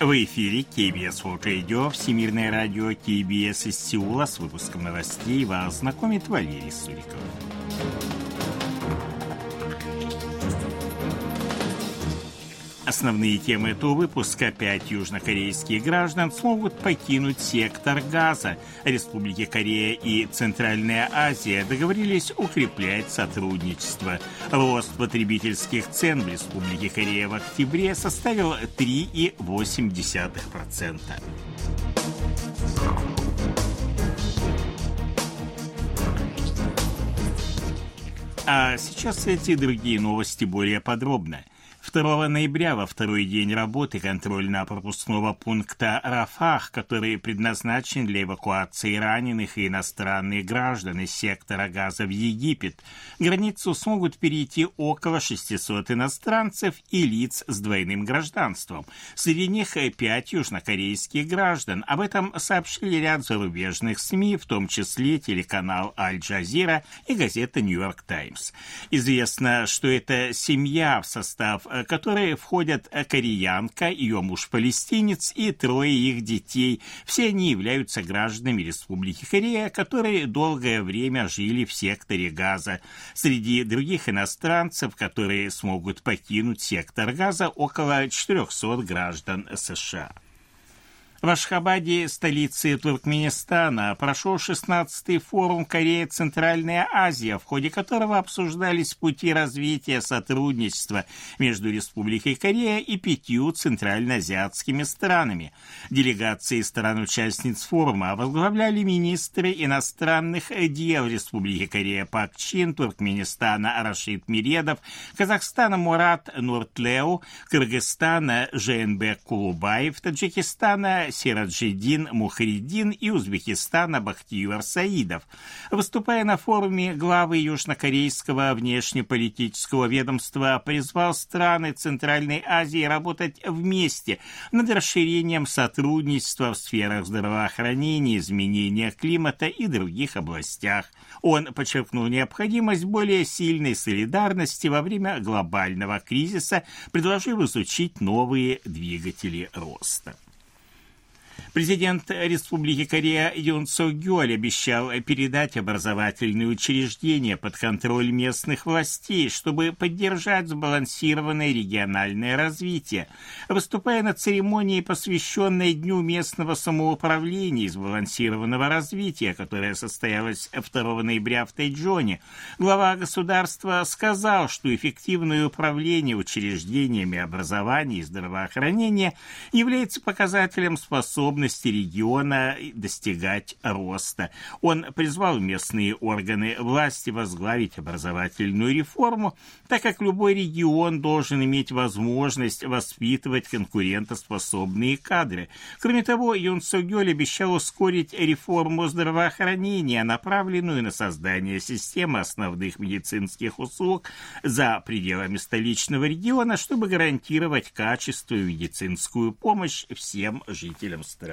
В эфире KBS World Radio, Всемирное радио KBS из Сеула. С выпуском новостей вас знакомит Валерий Суриков. Основные темы этого выпуска. 5 южнокорейских граждан смогут покинуть сектор Газа. Республики Корея и Центральная Азия договорились укреплять сотрудничество. Рост потребительских цен в Республике Корея в октябре составил 3,8%. А сейчас эти и другие новости более подробно. 2 ноября, во второй день работы контрольно-пропускного пункта «Рафах», который предназначен для эвакуации раненых и иностранных граждан из сектора Газа в Египет, границу смогут перейти около 600 иностранцев и лиц с двойным гражданством. Среди них 5 южнокорейских граждан. Об этом сообщили ряд зарубежных СМИ, в том числе телеканал «Аль-Джазира» и газета «Нью-Йорк Таймс». Известно, что это семья, в состав в которые входят кореянка, ее муж-палестинец и 3 их детей. Все они являются гражданами Республики Корея, которые долгое время жили в секторе Газа. Среди других иностранцев, которые смогут покинуть сектор Газа, около 400 граждан США. В Ашхабаде, столице Туркменистана, прошел 16-й форум Корея-Центральная Азия, в ходе которого обсуждались пути развития сотрудничества между Республикой Корея и 5 центральноазиатскими странами. Делегации стран-участниц форума возглавляли министры иностранных дел Республики Корея Пак Чин, Туркменистана Рашид Миредов, Казахстана Мурат Нуртлеу, Кыргызстана Жанбек Кулубаев, Таджикистана Сераджиддин Мухридин и Узбекистана Бахтиева Саидов. Выступая на форуме, главы южнокорейского внешнеполитического ведомства призвал страны Центральной Азии работать вместе над расширением сотрудничества в сферах здравоохранения, изменения климата и других областях. Он подчеркнул необходимость более сильной солидарности во время глобального кризиса, предложив изучить новые двигатели роста. Президент Республики Корея Юн Сок Ёль обещал передать образовательные учреждения под контроль местных властей, чтобы поддержать сбалансированное региональное развитие. Выступая на церемонии, посвященной Дню местного самоуправления и сбалансированного развития, которая состоялась 2 ноября в Тэджоне, глава государства сказал, что эффективное управление учреждениями образования и здравоохранения является показателем способности региона достигать роста. Он призвал местные органы власти возглавить образовательную реформу, так как любой регион должен иметь возможность воспитывать конкурентоспособные кадры. Кроме того, Юн Сок Ёль обещал ускорить реформу здравоохранения, направленную на создание системы основных медицинских услуг за пределами столичного региона, чтобы гарантировать качество и медицинскую помощь всем жителям страны.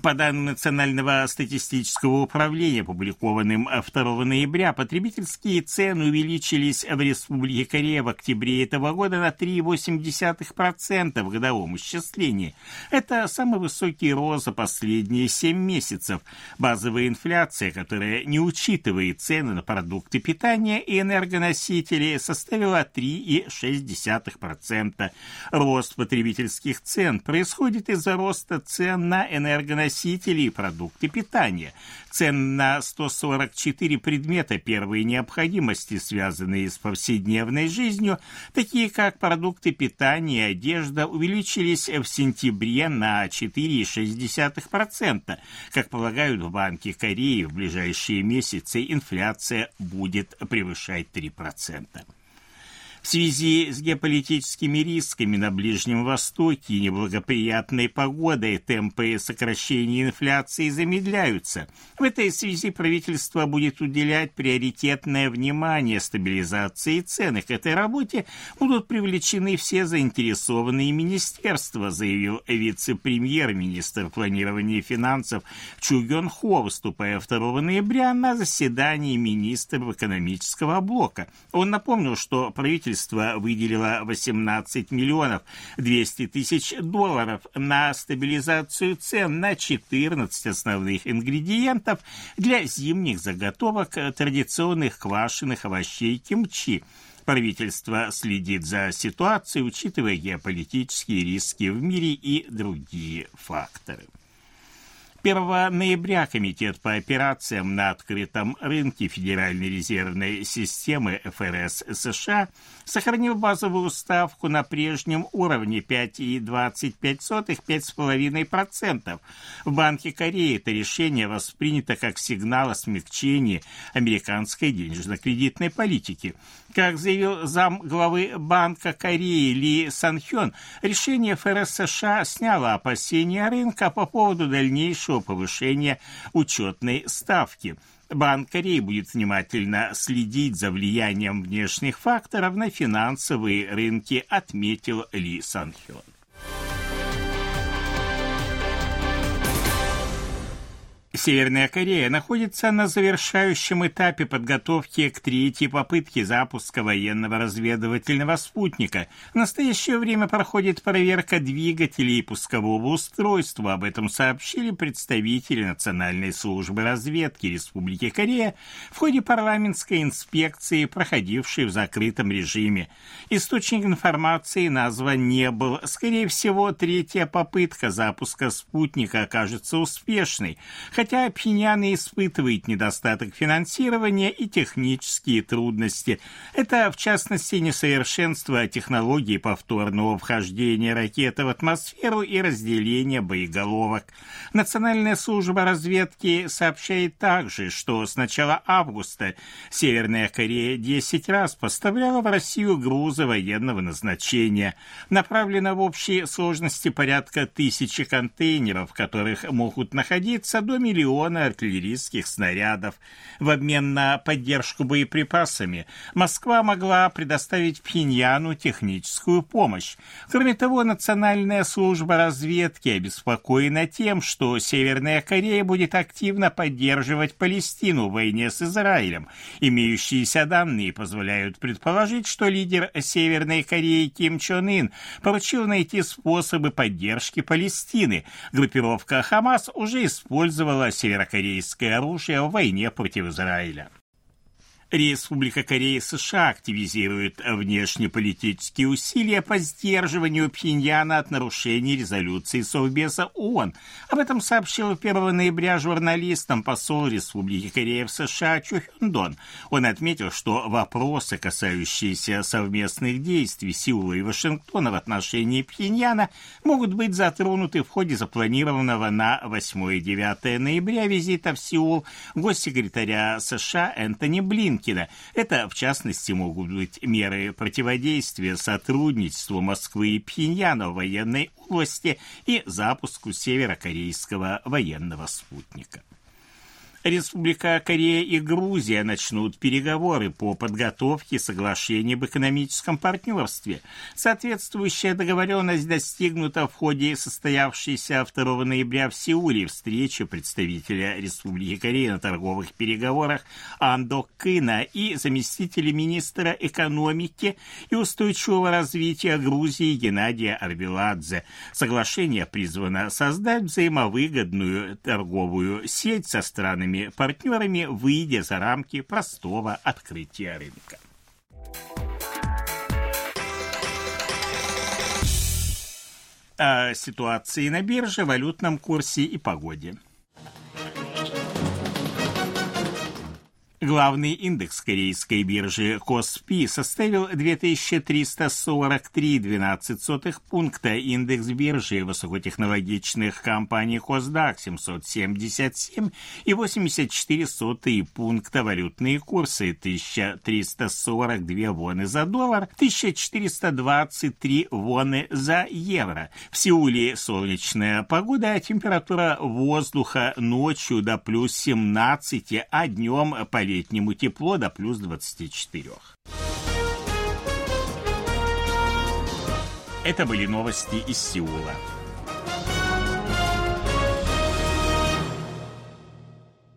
По данным Национального статистического управления, опубликованным 2 ноября, потребительские цены увеличились в Республике Корея в октябре этого года на 3,8% в годовом исчислении. Это самый высокий рост за последние 7 месяцев. Базовая инфляция, которая не учитывает цены на продукты питания и энергоносители, составила 3,6%. Рост потребительских цен происходит из-за роста цен на энергоносители и продукты питания. Цены на 144 предмета первой необходимости, связанные с повседневной жизнью, такие как продукты питания и одежда, увеличились в сентябре на 4,6%. Как полагают в Банке Кореи, в ближайшие месяцы инфляция будет превышать 3%. В связи с геополитическими рисками на Ближнем Востоке и неблагоприятной погодой темпы сокращения инфляции замедляются. В этой связи правительство будет уделять приоритетное внимание стабилизации цен. И к этой работе будут привлечены все заинтересованные министерства, заявил вице-премьер-министр планирования и финансов Чху Кён Хо, выступая 2 ноября на заседании министров экономического блока. Он напомнил, что правительство правительство выделило 18 миллионов 200 тысяч долларов на стабилизацию цен на 14 основных ингредиентов для зимних заготовок традиционных квашеных овощей кимчи. Правительство следит за ситуацией, учитывая геополитические риски в мире и другие факторы. 1 ноября Комитет по операциям на открытом рынке Федеральной резервной системы ФРС США сохранил базовую ставку на прежнем уровне 5,25-5,5%. В Банке Кореи это решение воспринято как сигнал о смягчении американской денежно-кредитной политики. Как заявил замглавы Банка Кореи Ли Сан Хён, решение ФРС США сняло опасения рынка по поводу дальнейшего повышения учетной ставки. Банк Кореи будет внимательно следить за влиянием внешних факторов на финансовые рынки, отметил Ли Сан Хён. Северная Корея находится на завершающем этапе подготовки к третьей попытке запуска военного разведывательного спутника. В настоящее время проходит проверка двигателей и пускового устройства. Об этом сообщили представители Национальной службы разведки Республики Корея в ходе парламентской инспекции, проходившей в закрытом режиме. Источник информации назван не был. Скорее всего, третья попытка запуска спутника окажется успешной, хотя Пхеньян и испытывает недостаток финансирования и технические трудности. Это, в частности, несовершенство технологии повторного вхождения ракеты в атмосферу и разделения боеголовок. Национальная служба разведки сообщает также, что с начала августа Северная Корея 10 раз поставляла в Россию грузы военного назначения. Направлено в общей сложности порядка 1000 контейнеров, в которых могут находиться до миллиона артиллерийских снарядов. В обмен на поддержку боеприпасами Москва могла предоставить Пхеньяну техническую помощь. Кроме того, Национальная служба разведки обеспокоена тем, что Северная Корея будет активно поддерживать Палестину в войне с Израилем. Имеющиеся данные позволяют предположить, что лидер Северной Кореи Ким Чон Ин поручил найти способы поддержки Палестины. Группировка «Хамас» уже использовала северокорейское оружие в войне против Израиля. Республика Корея и США активизируют внешнеполитические усилия по сдерживанию Пхеньяна от нарушений резолюции Совбеза ООН. Об этом сообщил 1 ноября журналистам посол Республики Корея в США Чо Хён Дон. Он отметил, что вопросы, касающиеся совместных действий Сеула и Вашингтона в отношении Пхеньяна, могут быть затронуты в ходе запланированного на 8 и 9 ноября визита в Сеул госсекретаря США Энтони Блинкена. Это, в частности, могут быть меры противодействия сотрудничеству Москвы и Пхеньяна в военной области и запуску северокорейского военного спутника. Республика Корея и Грузия начнут переговоры по подготовке соглашения об экономическом партнерстве. Соответствующая договоренность достигнута в ходе состоявшейся 2 ноября в Сеуле встречи представителя Республики Корея на торговых переговорах Андо Кына и заместителя министра экономики и устойчивого развития Грузии Геннадия Арбиладзе. Соглашение призвано создать взаимовыгодную торговую сеть со странами партнерами, выйдя за рамки простого открытия рынка. О ситуации на бирже, валютном курсе и погоде. Главный индекс корейской биржи Коспи составил 2343,12 пункта. Индекс биржи высокотехнологичных компаний Косдак 777,84 пункта. Валютные курсы 1342 воны за доллар, 1423 воны за евро. В Сеуле солнечная погода, температура воздуха ночью до плюс 17, а днем по летнему тепло до плюс 24. Это были новости из Сеула.